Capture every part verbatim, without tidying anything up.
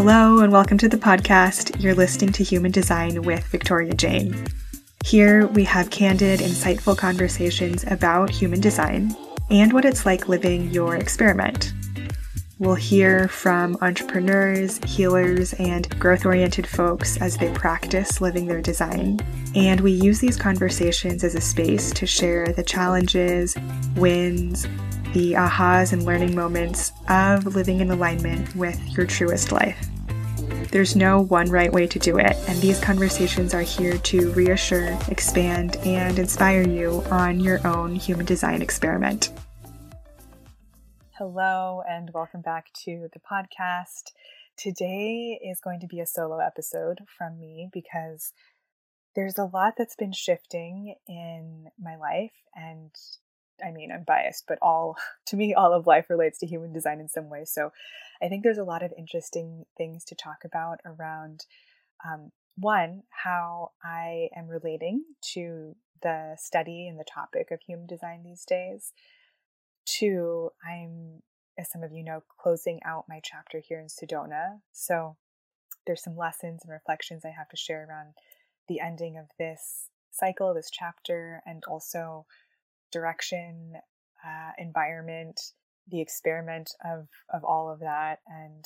Hello and welcome to the podcast. You're listening to Human Design with Victoria Jane. Here we have candid, insightful conversations about human design and what it's like living your experiment. We'll hear from entrepreneurs, healers, and growth-oriented folks as they practice living their design. And we use these conversations as a space to share the challenges, wins, the ahas and learning moments of living in alignment with your truest life. There's no one right way to do it, and these conversations are here to reassure, expand, and inspire you on your own human design experiment. Hello, and welcome back to the podcast. Today is going to be a solo episode from me because there's a lot that's been shifting in my life, and I mean, I'm biased, but all to me, all of life relates to human design in some way. So I think there's a lot of interesting things to talk about around, um, one, how I am relating to the study and the topic of human design these days. Two, I'm, as some of you know, closing out my chapter here in Sedona. So there's some lessons and reflections I have to share around the ending of this cycle, this chapter, and also direction, uh, environment, the experiment of, of all of that. And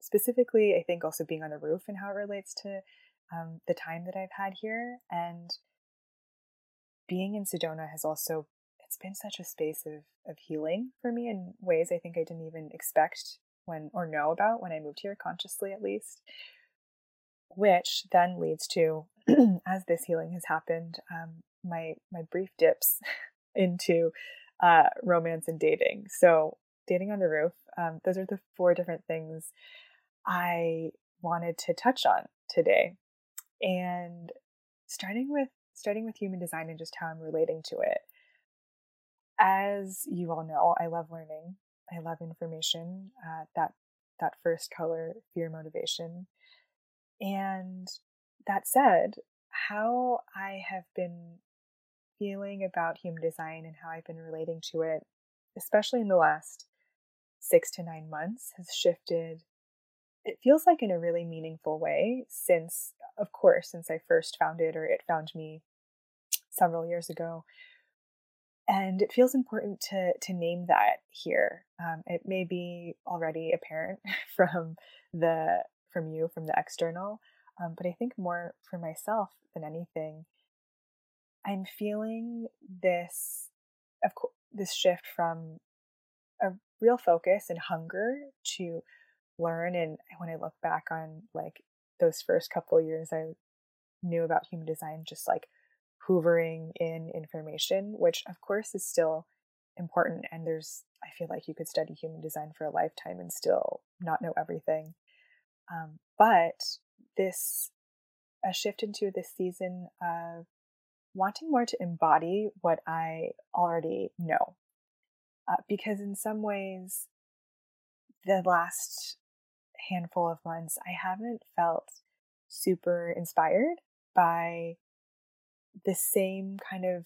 specifically, I think also being on the roof and how it relates to um, the time that I've had here. And being in Sedona has also, it's been such a space of, of healing for me in ways I think I didn't even expect when, or know about when I moved here consciously, at least, which then leads to, as this healing has happened, um, my, my brief dips into uh, romance and dating. So dating on the roof, um, those are the four different things I wanted to touch on today. And starting with starting with human design and just how I'm relating to it. As you all know, I love learning. I love information, uh, that that first color, fear, motivation. And that said, how I have been feeling about human design and how I've been relating to it, especially in the last six to nine months, has shifted. It feels like in a really meaningful way since, of course, since I first found it, or it found me several years ago. And it feels important to to name that here. Um, it may be already apparent from the from you, from the external, um, but I think more for myself than anything, I'm feeling this, of course, this shift from a real focus and hunger to learn. And when I look back on like those first couple of years, I knew about human design, just like hoovering in information, which of course is still important. And there's, I feel like you could study human design for a lifetime and still not know everything. Um, but this, a shift into this season of wanting more to embody what I already know. Uh, because in some ways, the last handful of months, I haven't felt super inspired by the same kind of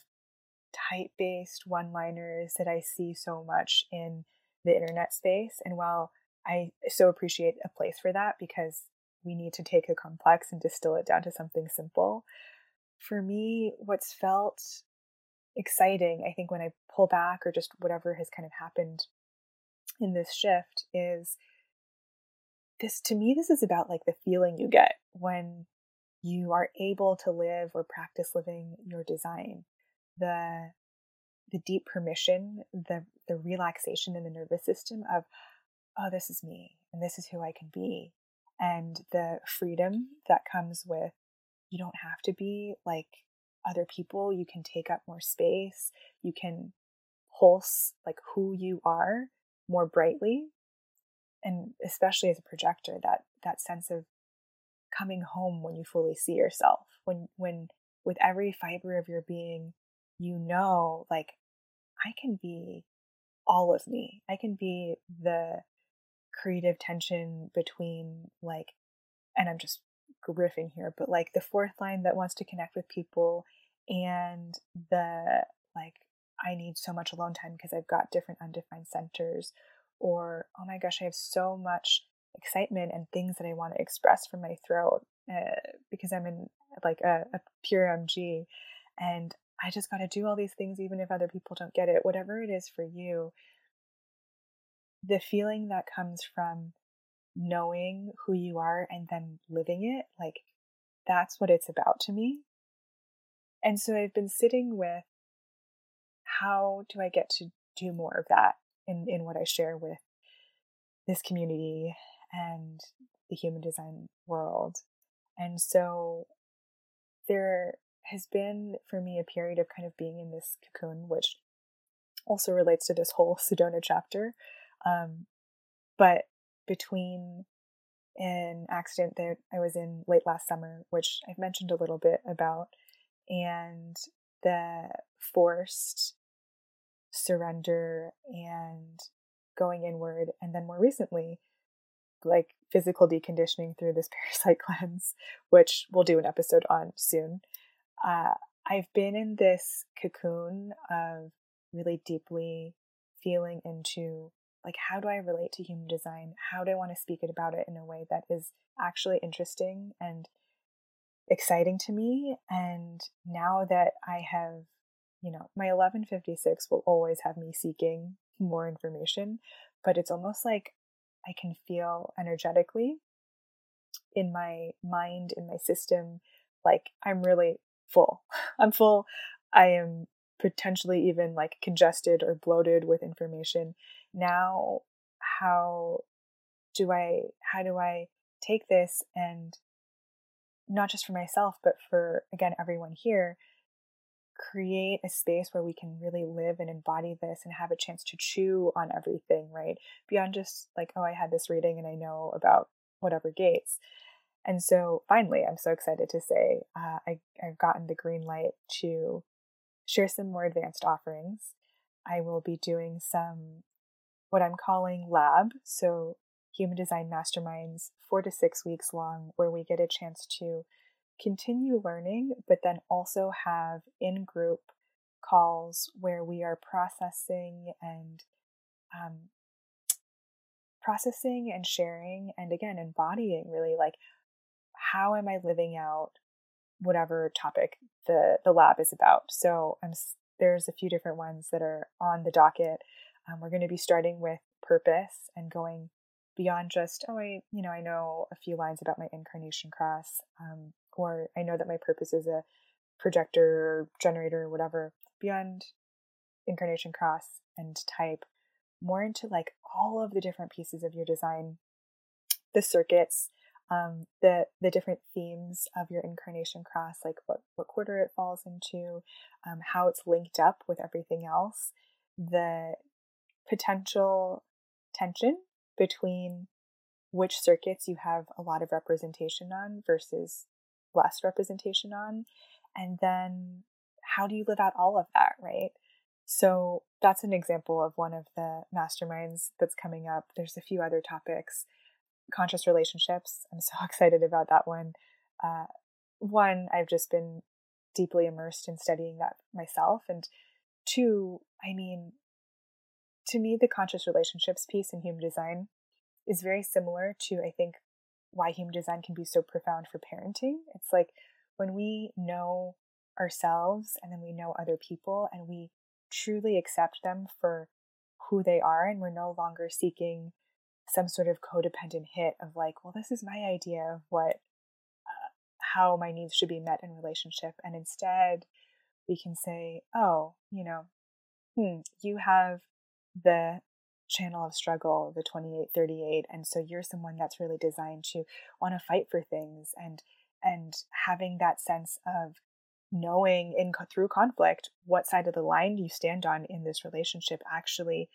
type-based one-liners that I see so much in the internet space. And while I so appreciate a place for that, because we need to take a complex and distill it down to something simple, for me, what's felt exciting, I think, when I pull back or just whatever has kind of happened in this shift is this, to me, this is about like the feeling you get when you are able to live or practice living your design, the the deep permission, the the relaxation in the nervous system of, oh, this is me, and this is who I can be, and the freedom that comes with, you don't have to be like other people, you can take up more space, you can pulse like who you are more brightly, and especially as a projector, that that sense of coming home when you fully see yourself, when when with every fiber of your being, you know, like, I can be all of me. I can be the creative tension between like, and I'm just riffing here, but like the fourth line that wants to connect with people, and the like, I need so much alone time because I've got different undefined centers, or oh my gosh, I have so much excitement and things that I want to express from my throat, uh, because I'm in like a, a pure M G, and I just got to do all these things, even if other people don't get it. Whatever it is for you, the feeling that comes from knowing who you are and then living it, like, that's what it's about to me. And so I've been sitting with, how do I get to do more of that in, in what I share with this community and the human design world? And so there has been for me a period of kind of being in this cocoon, which also relates to this whole Sedona chapter. Um, but between an accident that I was in late last summer, which I've mentioned a little bit about, and the forced surrender and going inward, and then more recently, like physical deconditioning through this parasite cleanse, which we'll do an episode on soon. Uh, I've been in this cocoon of really deeply feeling into, like, how do I relate to human design? How do I want to speak about it in a way that is actually interesting and exciting to me? And now that I have, you know, my eleven fifty-six will always have me seeking more information, but it's almost like I can feel energetically in my mind, in my system, like I'm really full. I'm full. I am potentially even like congested or bloated with information. Now, how do I, how do I take this, and not just for myself, but for, again, everyone here, create a space where we can really live and embody this and have a chance to chew on everything, right? Beyond just like, oh, I had this reading and I know about whatever gates. And so finally, I'm so excited to say uh, I, I've gotten the green light to share some more advanced offerings. I will be doing some, what I'm calling lab, so human design masterminds, four to six weeks long, where we get a chance to continue learning, but then also have in-group calls where we are processing and um, processing and sharing, and again, embodying really, like, how am I living out whatever topic the, the lab is about? So I'm, there's a few different ones that are on the docket. Um, we're going to be starting with purpose and going beyond just, oh, I, you know, I know a few lines about my incarnation cross, um, or I know that my purpose is a projector or generator or whatever, beyond incarnation cross and type, more into like all of the different pieces of your design, the circuits, um, the, the different themes of your incarnation cross, like what, what quarter it falls into, um, how it's linked up with everything else, the potential tension between which circuits you have a lot of representation on versus less representation on, and then how do you live out all of that, right? So that's an example of one of the masterminds that's coming up. There's a few other topics. Conscious relationships, I'm so excited about that one. Uh, one, I've just been deeply immersed in studying that myself, and two, I mean, to me, the conscious relationships piece in human design is very similar to, I think, why human design can be so profound for parenting. It's like when we know ourselves and then we know other people and we truly accept them for who they are, and we're no longer seeking some sort of codependent hit of like, well, this is my idea of what, uh, how my needs should be met in relationship. And instead we can say, oh, you know, hmm, you have the channel of struggle, the twenty-eight thirty-eight, and so you're someone that's really designed to want to fight for things, and and having that sense of knowing in through conflict what side of the line you stand on in this relationship actually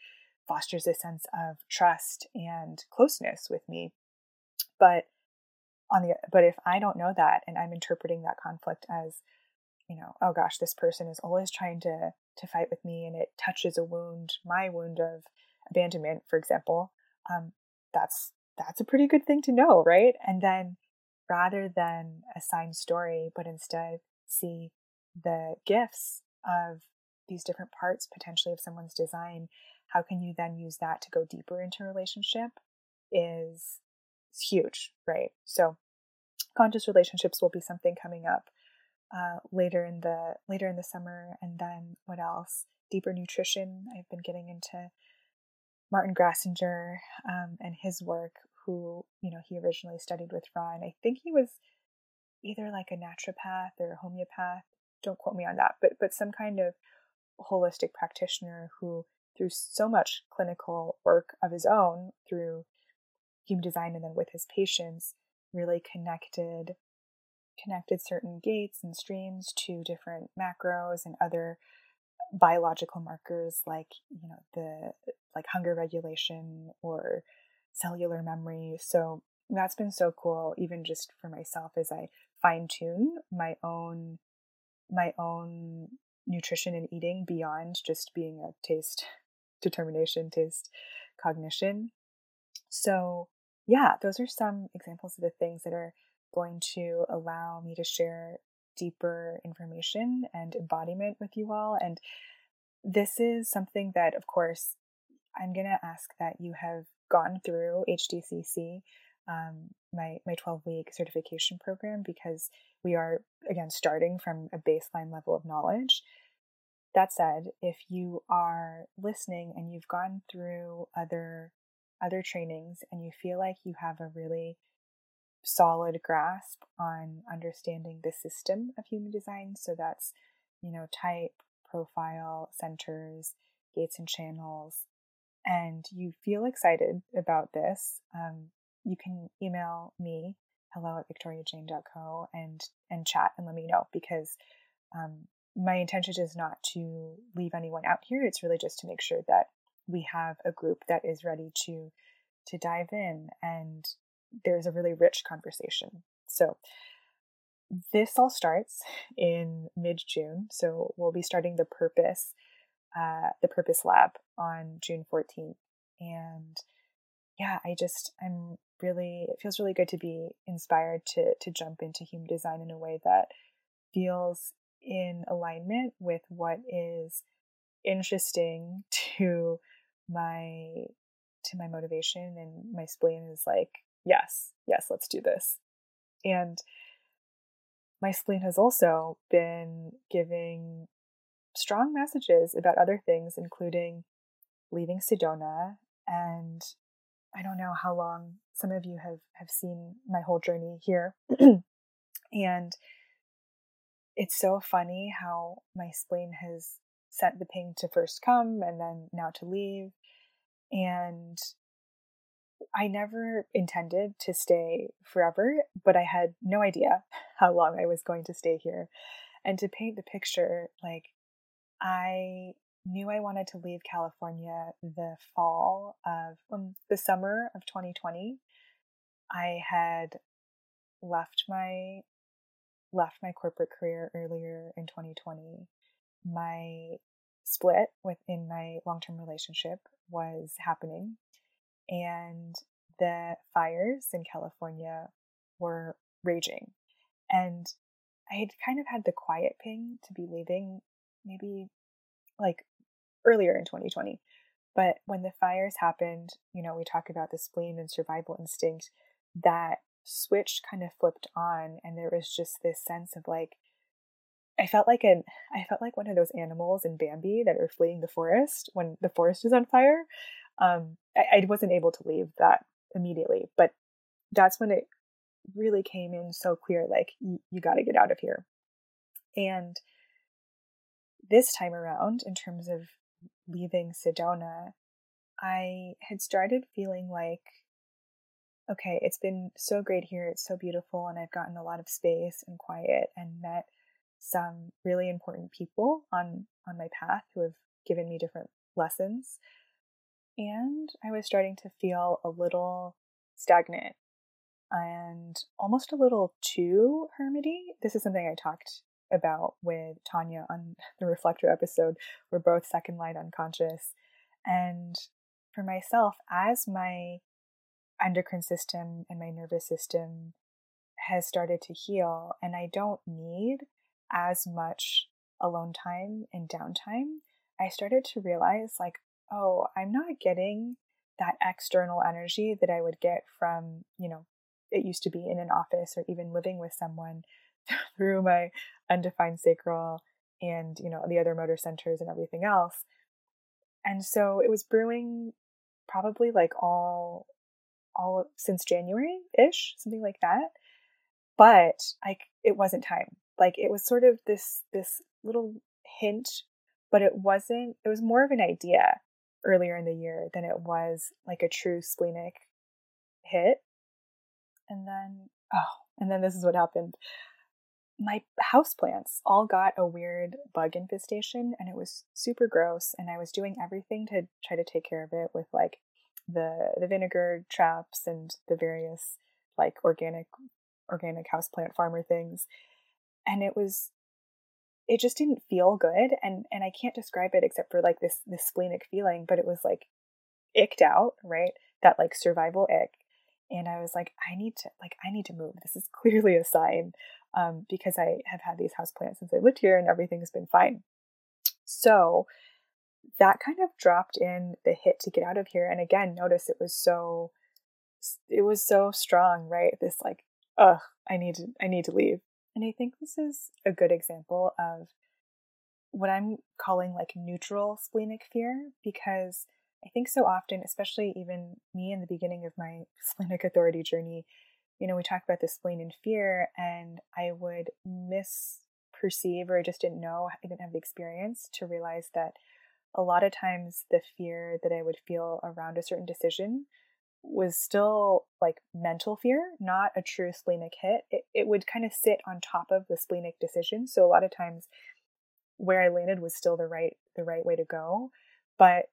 fosters a sense of trust and closeness with me. But on the but if I don't know that, and I'm interpreting that conflict as, you know, oh gosh, this person is always trying to to fight with me, and it touches a wound, my wound of abandonment, for example, um, that's, that's a pretty good thing to know, right? And then rather than assign story, but instead see the gifts of these different parts potentially of someone's design, how can you then use that to go deeper into relationship, is It's huge, right? So conscious relationships will be something coming up uh, later in the later in the summer. And then what else? Deeper nutrition. I've been getting into Martin Grassinger um, and his work, who, you know, he originally studied with Ron. I think he was either like a naturopath or a homeopath. Don't quote me on that, but but some kind of holistic practitioner who, through so much clinical work of his own, through Human Design and then with his patients, really connected connected certain gates and streams to different macros and other biological markers, like, you know, the like hunger regulation or cellular memory. So that's been so cool, even just for myself, as I fine tune my own my own nutrition and eating beyond just being a taste determination, taste cognition. So yeah, those are some examples of the things that are going to allow me to share deeper information and embodiment with you all. And this is something that, of course, I'm going to ask that you have gone through H D C C, um, my, my twelve-week certification program, because we are, again, starting from a baseline level of knowledge. That said, if you are listening and you've gone through other other trainings and you feel like you have a really solid grasp on understanding the system of Human Design, so that's, you know, type, profile, centers, gates and channels, and you feel excited about this, um, you can email me, hello at victoria jane dot co, and and chat and let me know, because um, my intention is not to leave anyone out here. It's really just to make sure that we have a group that is ready to to dive in, and there's a really rich conversation. So this all starts in mid-June. So we'll be starting the Purpose, uh, the Purpose Lab on June fourteenth. And yeah, I just, I'm really, it feels really good to be inspired to to jump into Human Design in a way that feels in alignment with what is interesting to my, to my motivation, and my spleen is like, Yes, yes, let's do this. And my spleen has also been giving strong messages about other things, including leaving Sedona. And I don't know how long some of you have, have seen my whole journey here. And it's so funny how my spleen has sent the ping to first come and then now to leave. And I never intended to stay forever, but I had no idea how long I was going to stay here. And to paint the picture, like, I knew I wanted to leave California the fall of um, the summer of twenty twenty. I had left my left my corporate career earlier in twenty twenty. My split within my long-term relationship was happening. And the fires in California were raging. And I had kind of had the quiet ping to be leaving maybe like earlier in twenty twenty. But when the fires happened, you know, we talk about the spleen and survival instinct, that switch kind of flipped on. And there was just this sense of like, I felt like an, I felt like one of those animals in Bambi that are fleeing the forest when the forest is on fire. Um, I, I wasn't able to leave that immediately, but that's when it really came in so clear, like, you, you got to get out of here. And this time around, in terms of leaving Sedona, I had started feeling like, okay, it's been so great here. It's so beautiful. And I've gotten a lot of space and quiet and met some really important people on, on my path who have given me different lessons. And I was starting to feel a little stagnant and almost a little too hermity. This is something I talked about with Tanya on the Reflector episode. We're both second line unconscious. And for myself, as my endocrine system and my nervous system has started to heal, and I don't need as much alone time and downtime, I started to realize, like, oh, I'm not getting that external energy that I would get from, you know, it used to be in an office or even living with someone through my undefined sacral and, you know, the other motor centers and everything else. And so it was brewing probably like all, all since January-ish, something like that. But like, it wasn't time. Like it was sort of this, this little hint, but it wasn't, it was more of an idea earlier in the year than it was like a true splenic hit. And then, oh, and then this is what happened. My houseplants all got a weird bug infestation and it was super gross. And I was doing everything to try to take care of it with like the, the vinegar traps and the various like organic, organic houseplant farmer things. And it was, it just didn't feel good. And, and I can't describe it except for like this, this splenic feeling, but it was like icked out, right? That like survival ick. And I was like, I need to, like, I need to move. This is clearly a sign, um, because I have had these houseplants since I lived here and everything's been fine. So that kind of dropped in the hit to get out of here. And again, notice it was so, it was so strong, right? This like, ugh, I need to, I need to leave. And I think this is a good example of what I'm calling like neutral splenic fear, because I think so often, especially even me in the beginning of my splenic authority journey, you know, we talk about the spleen and fear, and I would misperceive or just didn't know, I didn't have the experience to realize that a lot of times the fear that I would feel around a certain decision was still like mental fear, not a true splenic hit. It, it would kind of sit on top of the splenic decision. So a lot of times where I landed was still the right, the right way to go. But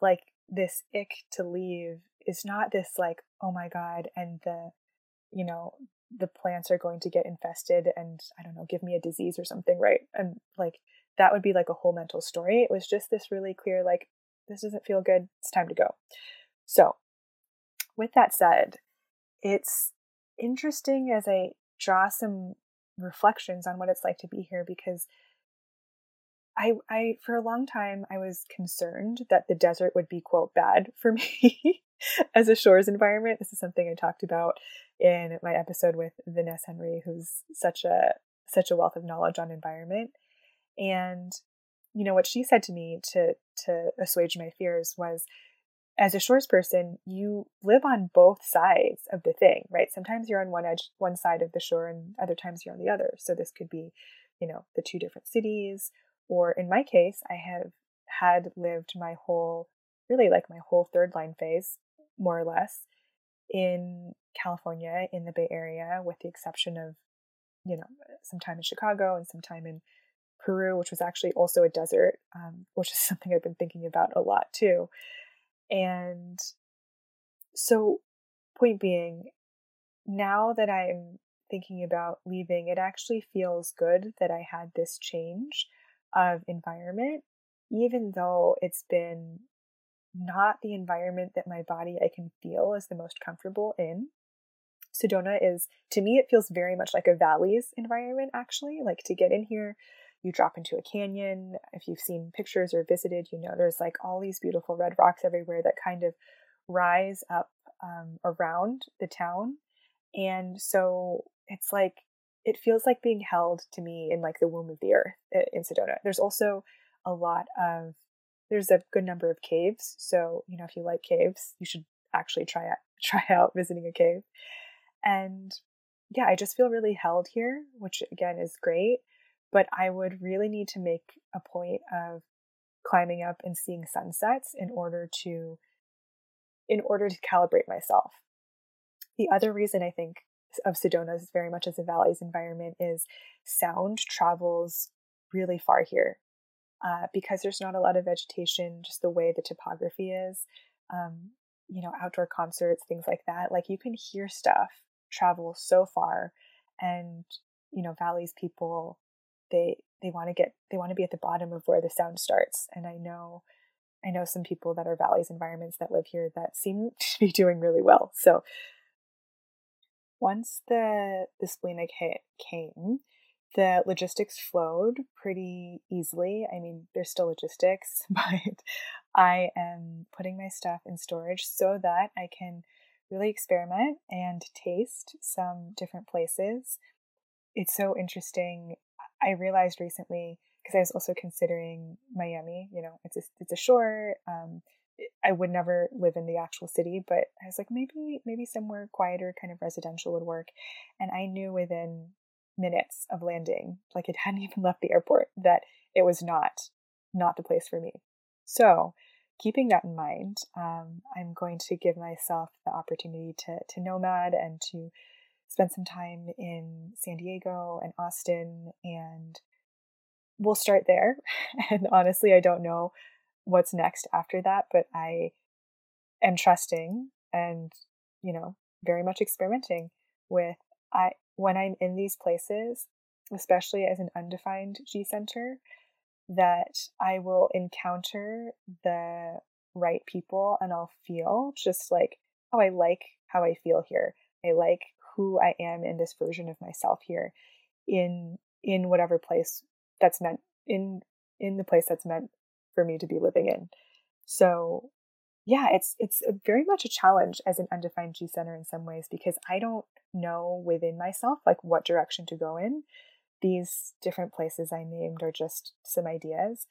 like this ick to leave is not this like, oh my God, and the, you know, the plants are going to get infested and I don't know, give me a disease or something, right? And like, that would be like a whole mental story. It was just this really clear, like, this doesn't feel good. It's time to go. So with that said, it's interesting as I draw some reflections on what it's like to be here, because I, I, for a long time, I was concerned that the desert would be, quote, bad for me as a shores environment. This is something I talked about in my episode with Vanessa Henry, who's such a, such a wealth of knowledge on environment. And, you know, what she said to me to, to assuage my fears was, as a shores person, you live on both sides of the thing, right? Sometimes you're on one edge, one side of the shore, and other times you're on the other. So this could be, you know, the two different cities, or in my case, I have had lived my whole, really like my whole third line phase, more or less, in California, in the Bay Area, with the exception of, you know, some time in Chicago and some time in Peru, which was actually also a desert, um, which is something I've been thinking about a lot too. And so point being, now that I'm thinking about leaving, it actually feels good that I had this change of environment, even though it's been not the environment that my body I can feel is the most comfortable in. Sedona is, to me, it feels very much like a valleys environment, actually. Like to get in here, you drop into a canyon. If you've seen pictures or visited, you know, there's like all these beautiful red rocks everywhere that kind of rise up um, around the town. And so it's like, it feels like being held to me in like the womb of the earth in Sedona. There's also a lot of, there's a good number of caves. So, you know, if you like caves, you should actually try out, try out visiting a cave. And yeah, I just feel really held here, which again is great. But I would really need to make a point of climbing up and seeing sunsets in order to, in order to calibrate myself. The other reason I think of Sedona is very much as a valleys environment is sound travels really far here, uh, because there's not a lot of vegetation, just the way the topography is, um, you know, outdoor concerts, things like that. Like you can hear stuff travel so far, and, you know, valleys people, they they want to get they want to be at the bottom of where the sound starts. And I know I know some people that are valleys environments that live here that seem to be doing really well. So once the the splenic hit came, the logistics flowed pretty easily. I mean, there's still logistics, but I am putting my stuff in storage so that I can really experiment and taste some different places. It's so interesting. I realized recently, because I was also considering Miami, you know, it's a, it's a shore. Um, I would never live in the actual city, but I was like, maybe, maybe somewhere quieter, kind of residential would work. And I knew within minutes of landing, like it hadn't even left the airport, that it was not, not the place for me. So keeping that in mind, um, I'm going to give myself the opportunity to, to nomad and to spend some time in San Diego and Austin, and we'll start there. And honestly, I don't know what's next after that, but I am trusting and, you know, very much experimenting with I when I'm in these places, especially as an undefined G center, that I will encounter the right people and I'll feel just like, oh, I like how I feel here. I like who I am in this version of myself here in, in whatever place that's meant in, in the place that's meant for me to be living in. So yeah, it's, it's a very much a challenge as an undefined G center in some ways, because I don't know within myself, like what direction to go in. These different places I named are just some ideas.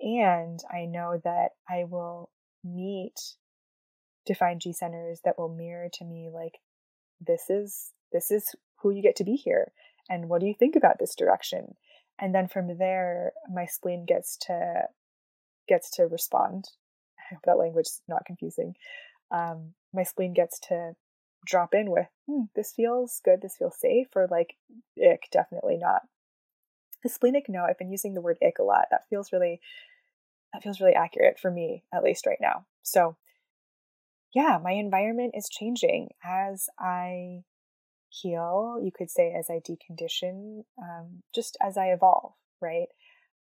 And I know that I will meet defined G centers that will mirror to me, like, this is, this is who you get to be here. And what do you think about this direction? And then from there, my spleen gets to, gets to respond. I hope that language is not confusing. Um, my spleen gets to drop in with, hmm, this feels good. This feels safe. Or like, ick, definitely not. The splenic, no, I've been using the word ick a lot. That feels really, that feels really accurate for me, at least right now. So yeah, my environment is changing as I heal, you could say, as I decondition, um, just as I evolve, right?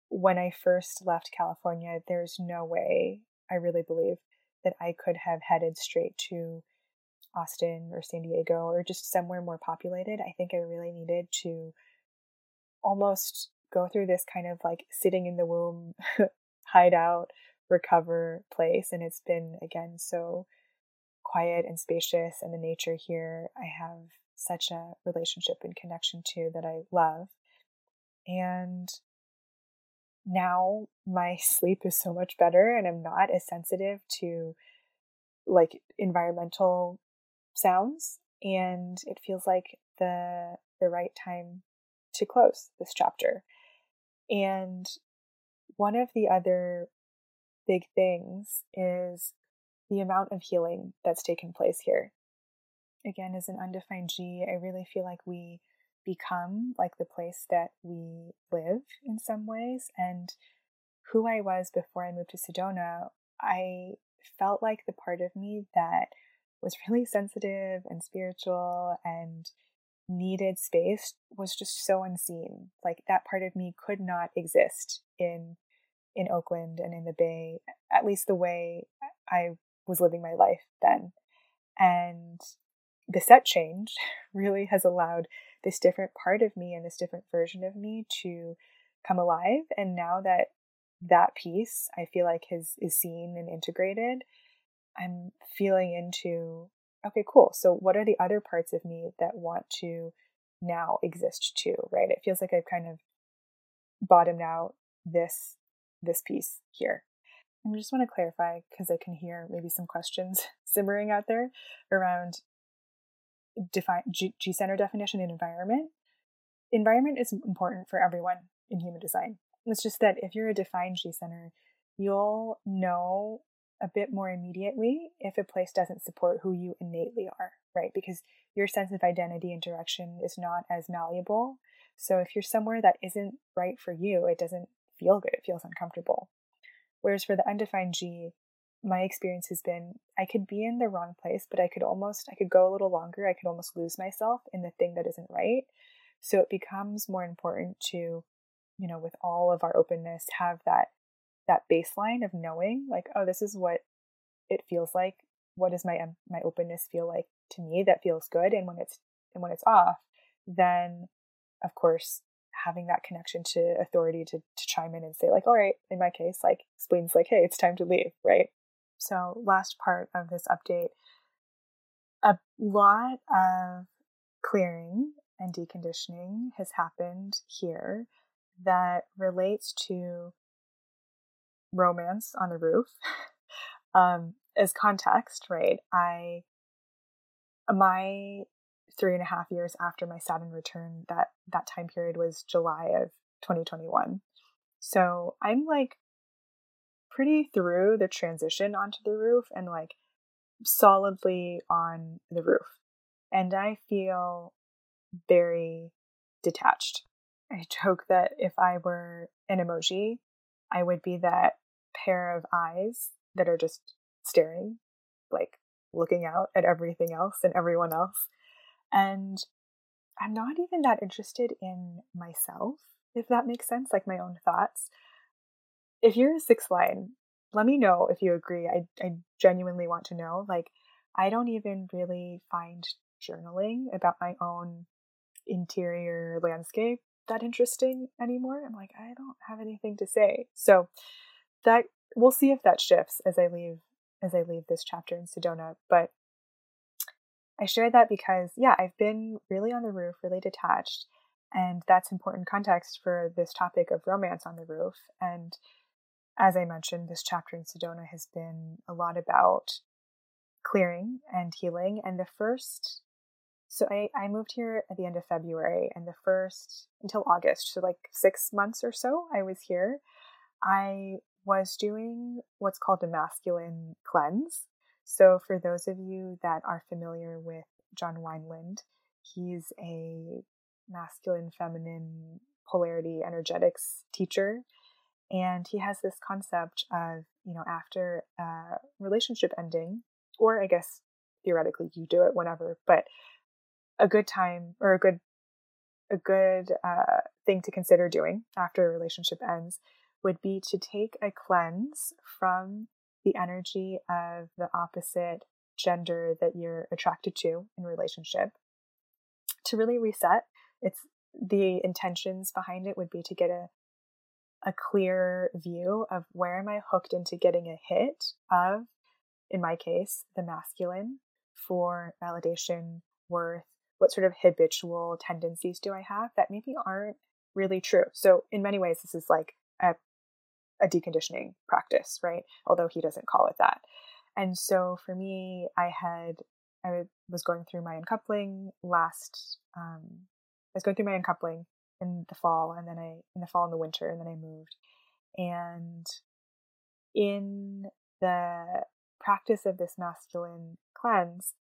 When I first left California, there's no way, I really believe, that I could have headed straight to Austin or San Diego or just somewhere more populated. I think I really needed to almost go through this kind of like sitting in the womb, hide out, recover place. And it's been, again, so quiet and spacious, and the nature here I have such a relationship and connection to that I love. And now my sleep is so much better, and I'm not as sensitive to like environmental sounds, and it feels like the the right time to close this chapter. And one of the other big things is the amount of healing that's taken place here. Again, as an undefined G, I really feel like we become like the place that we live in some ways. And who I was before I moved to Sedona, I felt like the part of me that was really sensitive and spiritual and needed space was just so unseen. Like that part of me could not exist in in Oakland and in the Bay, at least the way I was living my life then. And the set change really has allowed this different part of me and this different version of me to come alive. And now that that piece, I feel like is, is seen and integrated, I'm feeling into, okay, cool. So what are the other parts of me that want to now exist too, right? It feels like I've kind of bottomed out this, this piece here. And I just want to clarify, because I can hear maybe some questions simmering out there around define G, G center definition and environment. Environment is important for everyone in human design. It's just that if you're a defined G center, you'll know a bit more immediately if a place doesn't support who you innately are, right? Because your sense of identity and direction is not as malleable. So if you're somewhere that isn't right for you, it doesn't feel good. It feels uncomfortable. Whereas for the undefined G, my experience has been, I could be in the wrong place, but I could almost, I could go a little longer. I could almost lose myself in the thing that isn't right. So it becomes more important to, you know, with all of our openness, have that, that baseline of knowing like, oh, this is what it feels like. What does my, my openness feel like to me that feels good? And when it's, and when it's off, then of course having that connection to authority to, to chime in and say, like, all right, in my case, like, explains, like, hey, it's time to leave, right? So last part of this update, a lot of clearing and deconditioning has happened here that relates to romance on the roof. um, as context, right? I, my three and a half years after my Saturn return, that, that time period was July of twenty twenty-one. So I'm like pretty through the transition onto the roof and like solidly on the roof. And I feel very detached. I joke that if I were an emoji, I would be that pair of eyes that are just staring, like looking out at everything else and everyone else. And I'm not even that interested in myself, if that makes sense, like my own thoughts. If you're a sixth line, let me know if you agree. I, I genuinely want to know. Like, I don't even really find journaling about my own interior landscape that interesting anymore. I'm like, I don't have anything to say. So that we'll see if that shifts as I leave as I leave this chapter in Sedona. But I share that because, yeah, I've been really on the roof, really detached, and that's important context for this topic of romance on the roof. And as I mentioned, this chapter in Sedona has been a lot about clearing and healing. And the first, so I, I moved here at the end of February, and the first until August, so like six months or so I was here, I was doing what's called a masculine cleanse. So for those of you that are familiar with John Weinland, he's a masculine, feminine polarity energetics teacher. And he has this concept of, you know, after a relationship ending, or I guess theoretically you do it whenever, but a good time or a good, a good uh, thing to consider doing after a relationship ends would be to take a cleanse from the energy of the opposite gender that you're attracted to in relationship to really reset. It's the intentions behind it would be to get a, a clear view of where am I hooked into getting a hit of, in my case, the masculine for validation, worth, what sort of habitual tendencies do I have that maybe aren't really true. So in many ways, this is like a a deconditioning practice, right? Although he doesn't call it that. And so for me, I had, I was going through my uncoupling last, um, I was going through my uncoupling in the fall and then I, in the fall and the winter, and then I moved. And in the practice of this masculine cleanse,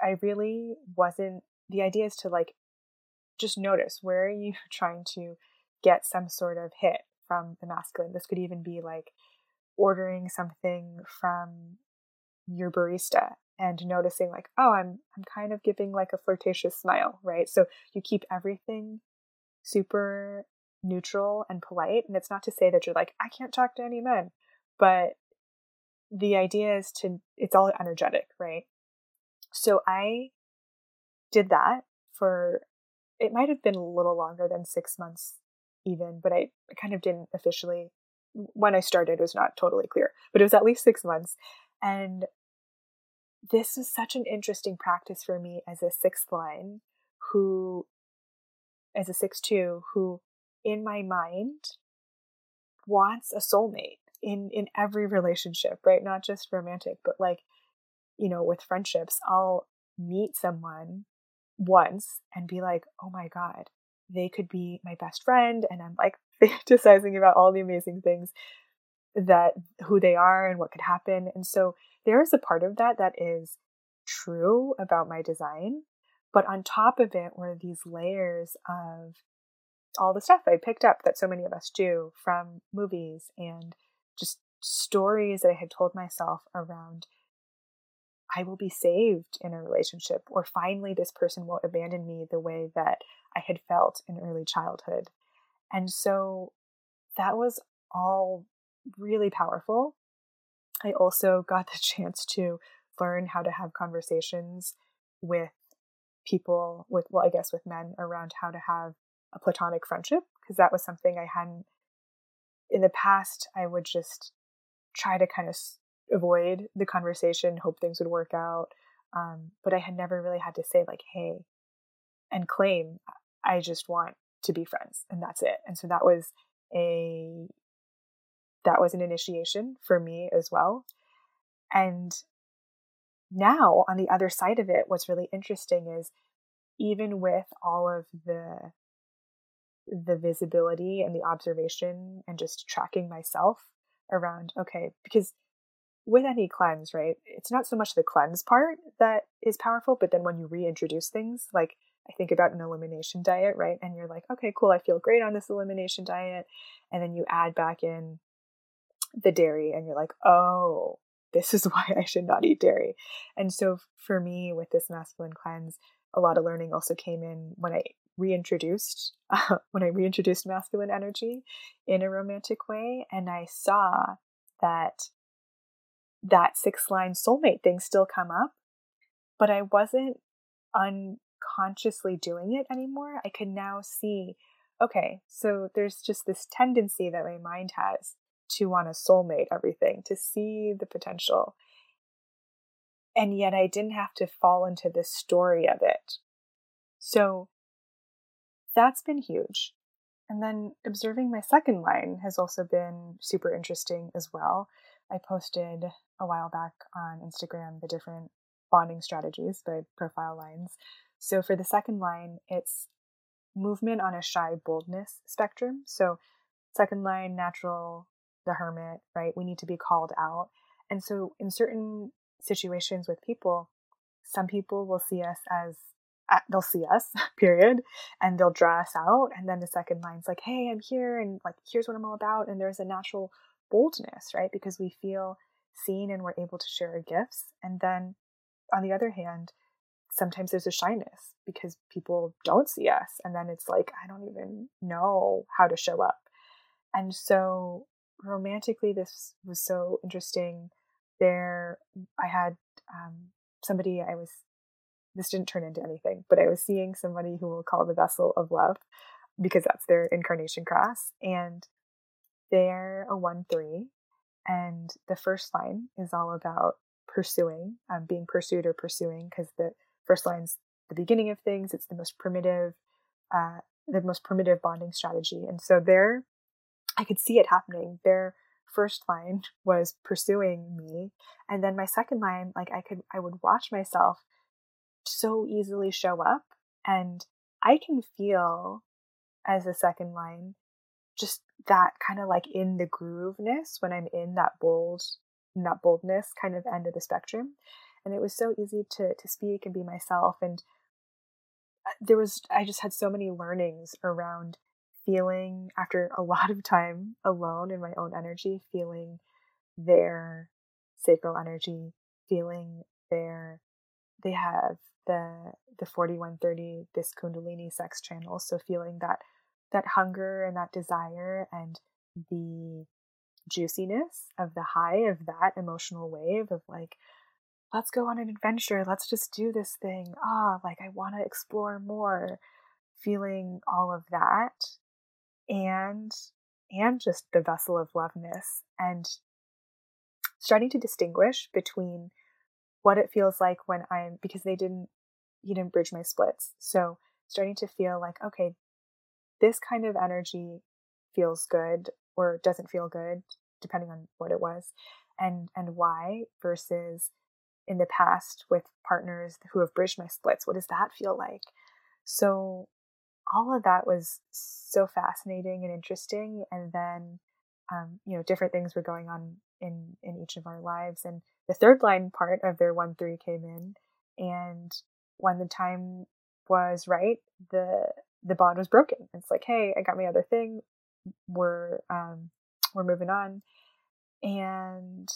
I really wasn't, the idea is to like, just notice where are you trying to get some sort of hit from the masculine. This could even be like ordering something from your barista and noticing like, oh, I'm I'm kind of giving like a flirtatious smile, right? So you keep everything super neutral and polite. And it's not to say that you're like, I can't talk to any men, but the idea is to, it's all energetic, right? So I did that for, it might have been a little longer than six months even, but I kind of didn't officially, when I started, it was not totally clear, but it was at least six months. And this was such an interesting practice for me as a sixth line who, as a six two, who in my mind wants a soulmate in, in every relationship, right? Not just romantic, but like, you know, with friendships, I'll meet someone once and be like, oh my God, they could be my best friend. And I'm like fantasizing about all the amazing things that who they are and what could happen. And so there is a part of that that is true about my design. But on top of it were these layers of all the stuff I picked up that so many of us do from movies and just stories that I had told myself around, I will be saved in a relationship, or finally this person won't abandon me the way that I had felt in early childhood. And so that was all really powerful. I also got the chance to learn how to have conversations with people, with, well, I guess with men around how to have a platonic friendship, because that was something I hadn't. In the past, I would just try to kind of avoid the conversation, hope things would work out. Um, but I had never really had to say like, hey, and claim, I just want to be friends, and that's it. And so that was a, that was an initiation for me as well. And now on the other side of it, what's really interesting is even with all of the, the visibility and the observation and just tracking myself around, okay, because with any cleanse, right, it's not so much the cleanse part that is powerful, but then when you reintroduce things, like I think about an elimination diet, right? And you're like, okay, cool, I feel great on this elimination diet. And then you add back in the dairy and you're like, oh, this is why I should not eat dairy. And so for me with this masculine cleanse, a lot of learning also came in when I reintroduced, uh, when I reintroduced masculine energy in a romantic way. And I saw that that six line soulmate thing still come up, but I wasn't unconsciously doing it anymore. I could now see, okay, so there's just this tendency that my mind has to want to soulmate everything, to see the potential. And yet I didn't have to fall into this story of it. So that's been huge. And then observing my second line has also been super interesting as well. I posted a while back on Instagram the different bonding strategies by profile lines. So for the second line, it's movement on a shy boldness spectrum. So second line, natural, the hermit, right? We need to be called out. And so in certain situations with people, some people will see us as, they'll see us, period, and they'll draw us out. And then the second line's like, hey, I'm here, and like, here's what I'm all about. And there's a natural boldness, right? Because we feel seen and we're able to share our gifts. And then on the other hand, sometimes there's a shyness because people don't see us. And then it's like, I don't even know how to show up. And so romantically, this was so interesting. There, I had um, somebody I was, this didn't turn into anything, but I was seeing somebody who we'll call the vessel of love because that's their incarnation cross. And they're a one three. And the first line is all about pursuing, um, being pursued or pursuing, because the first line's the beginning of things. It's the most primitive, uh, the most primitive bonding strategy. And so there, I could see it happening. Their first line was pursuing me. And then my second line, like I could, I would watch myself so easily show up. And I can feel as a second line, just that kind of like in the grooveness when I'm in that bold, in that boldness kind of end of the spectrum. And it was so easy to to speak and be myself. And there was, I just had so many learnings around feeling, after a lot of time alone in my own energy, feeling their sacral energy, feeling their, they have the the forty-one thirty, this Kundalini sex channel. So feeling that that hunger and that desire and the juiciness of the high of that emotional wave of like, let's go on an adventure. Let's just do this thing. Ah, oh, like I want to explore more. Feeling all of that and, and just the vessel of loveness and starting to distinguish between what it feels like when I'm, because they didn't, you didn't bridge my splits. So starting to feel like, okay, this kind of energy feels good or doesn't feel good, depending on what it was and, and why, versus in the past with partners who have bridged my splits. What does that feel like? So all of that was so fascinating and interesting. And then, um, you know, different things were going on in, in each of our lives. And the third line part of their one, three came in. And when the time was right, the, the bond was broken. It's like, hey, I got my other thing. We're, um, we're moving on. And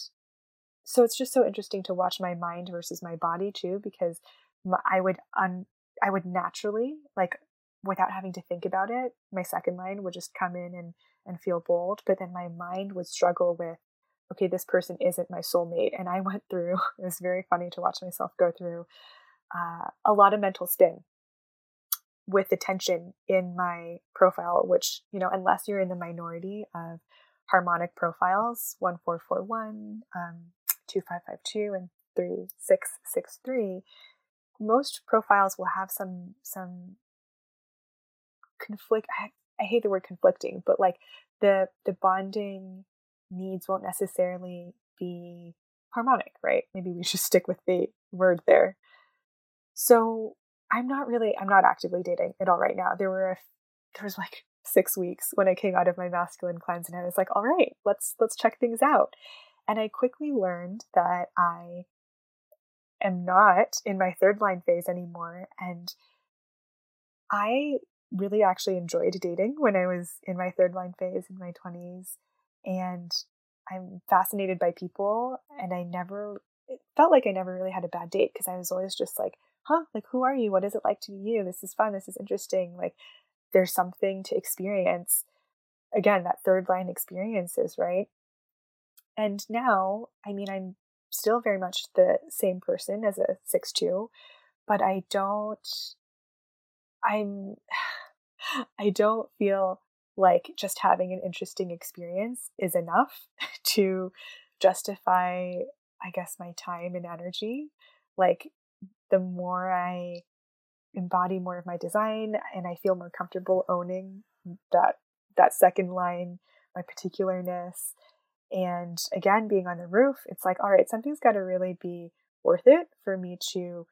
so it's just so interesting to watch my mind versus my body too, because my, I would un, I would naturally, like without having to think about it, my second line would just come in and, and feel bold. But then my mind would struggle with, okay, this person isn't my soulmate. And I went through, it was very funny to watch myself go through uh, a lot of mental spin with attention in my profile, which, you know, unless you're in the minority of harmonic profiles, one four four one, um, two five five two, and three six six three, most profiles will have some, some conflict. I, I hate the word conflicting, but like the, the bonding needs won't necessarily be harmonic, right? Maybe we should stick with the word there. So I'm not really, I'm not actively dating at all right now. There were, a, there was like six weeks when I came out of my masculine cleanse, and I was like, all right, let's, let's check things out. And I quickly learned that I am not in my third line phase anymore. And I really actually enjoyed dating when I was in my third line phase in my twenties. And I'm fascinated by people. And I never, it felt like I never really had a bad date, because I was always just like, huh, like, who are you? What is it like to be you? This is fun. This is interesting. Like, there's something to experience. Again, that third line experiences, right? And now, I mean, I'm still very much the same person as a six two, but I don't, I'm, I don't feel like just having an interesting experience is enough to justify, I guess, my time and energy. Like, the more I embody more of my design and I feel more comfortable owning that, that second line, my particularness, and again, being on the roof, it's like, all right, something's got to really be worth it for me to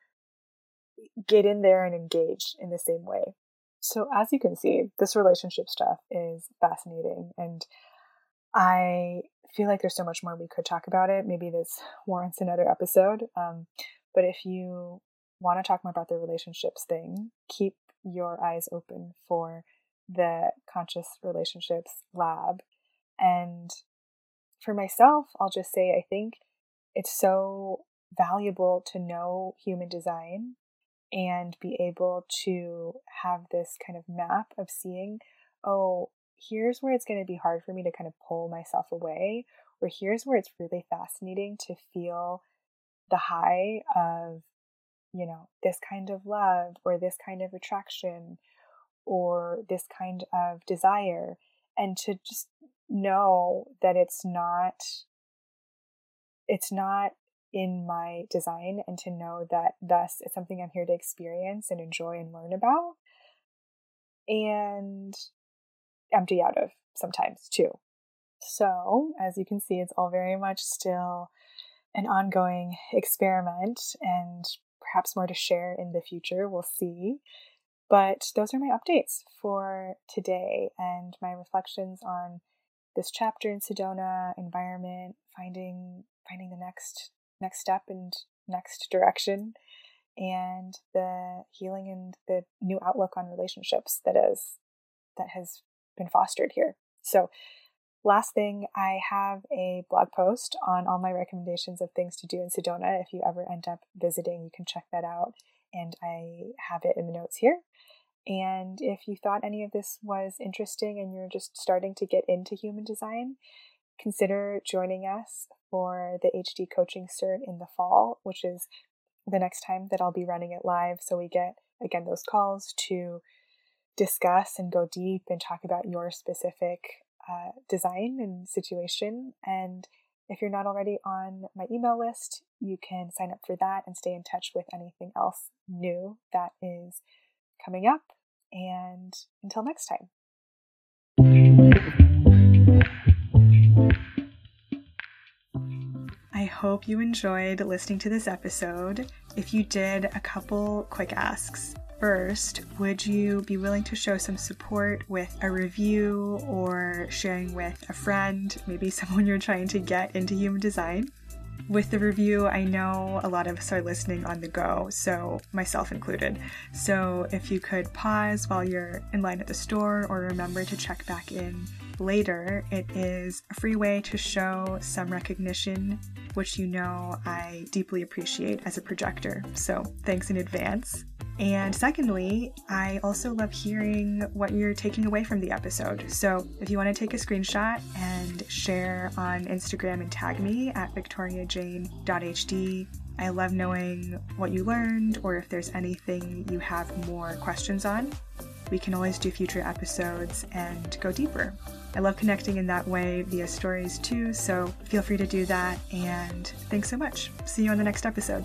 get in there and engage in the same way. So as you can see, this relationship stuff is fascinating. And I feel like there's so much more we could talk about it. Maybe this warrants another episode. Um, but if you want to talk more about the relationships thing, keep your eyes open for the Conscious Relationships Lab. And for myself, I'll just say, I think it's so valuable to know human design and be able to have this kind of map of seeing, oh, here's where it's going to be hard for me to kind of pull myself away, or here's where it's really fascinating to feel the high of, you know, this kind of love or this kind of attraction or this kind of desire, and to just know that it's not it's not in my design, and to know that thus it's something I'm here to experience and enjoy and learn about and empty out of sometimes too. So as you can see, it's all very much still an ongoing experiment, and perhaps more to share in the future. We'll see. But those are my updates for today and my reflections on this chapter in Sedona, environment, finding finding the next next step and next direction, and the healing and the new outlook on relationships that is that has been fostered here. So last thing, I have a blog post on all my recommendations of things to do in Sedona. If you ever end up visiting, you can check that out, and I have it in the notes here. And if you thought any of this was interesting and you're just starting to get into human design, consider joining us for the H D coaching cert in the fall, which is the next time that I'll be running it live. So we get, again, those calls to discuss and go deep and talk about your specific uh, design and situation. And if you're not already on my email list, you can sign up for that and stay in touch with anything else new that is coming up. And until next time. I hope you enjoyed listening to this episode. If you did, a couple quick asks. First, would you be willing to show some support with a review or sharing with a friend, maybe someone you're trying to get into human design? With the review, I know a lot of us are listening on the go, so myself included. So if you could pause while you're in line at the store, or remember to check back in later, it is a free way to show some recognition, which you know I deeply appreciate as a projector. So thanks in advance. And secondly, I also love hearing what you're taking away from the episode. So if you want to take a screenshot and share on Instagram and tag me at victoria jane dot h d I love knowing what you learned or if there's anything you have more questions on. We can always do future episodes and go deeper. I love connecting in that way via stories too, so feel free to do that, and thanks so much. See you on the next episode.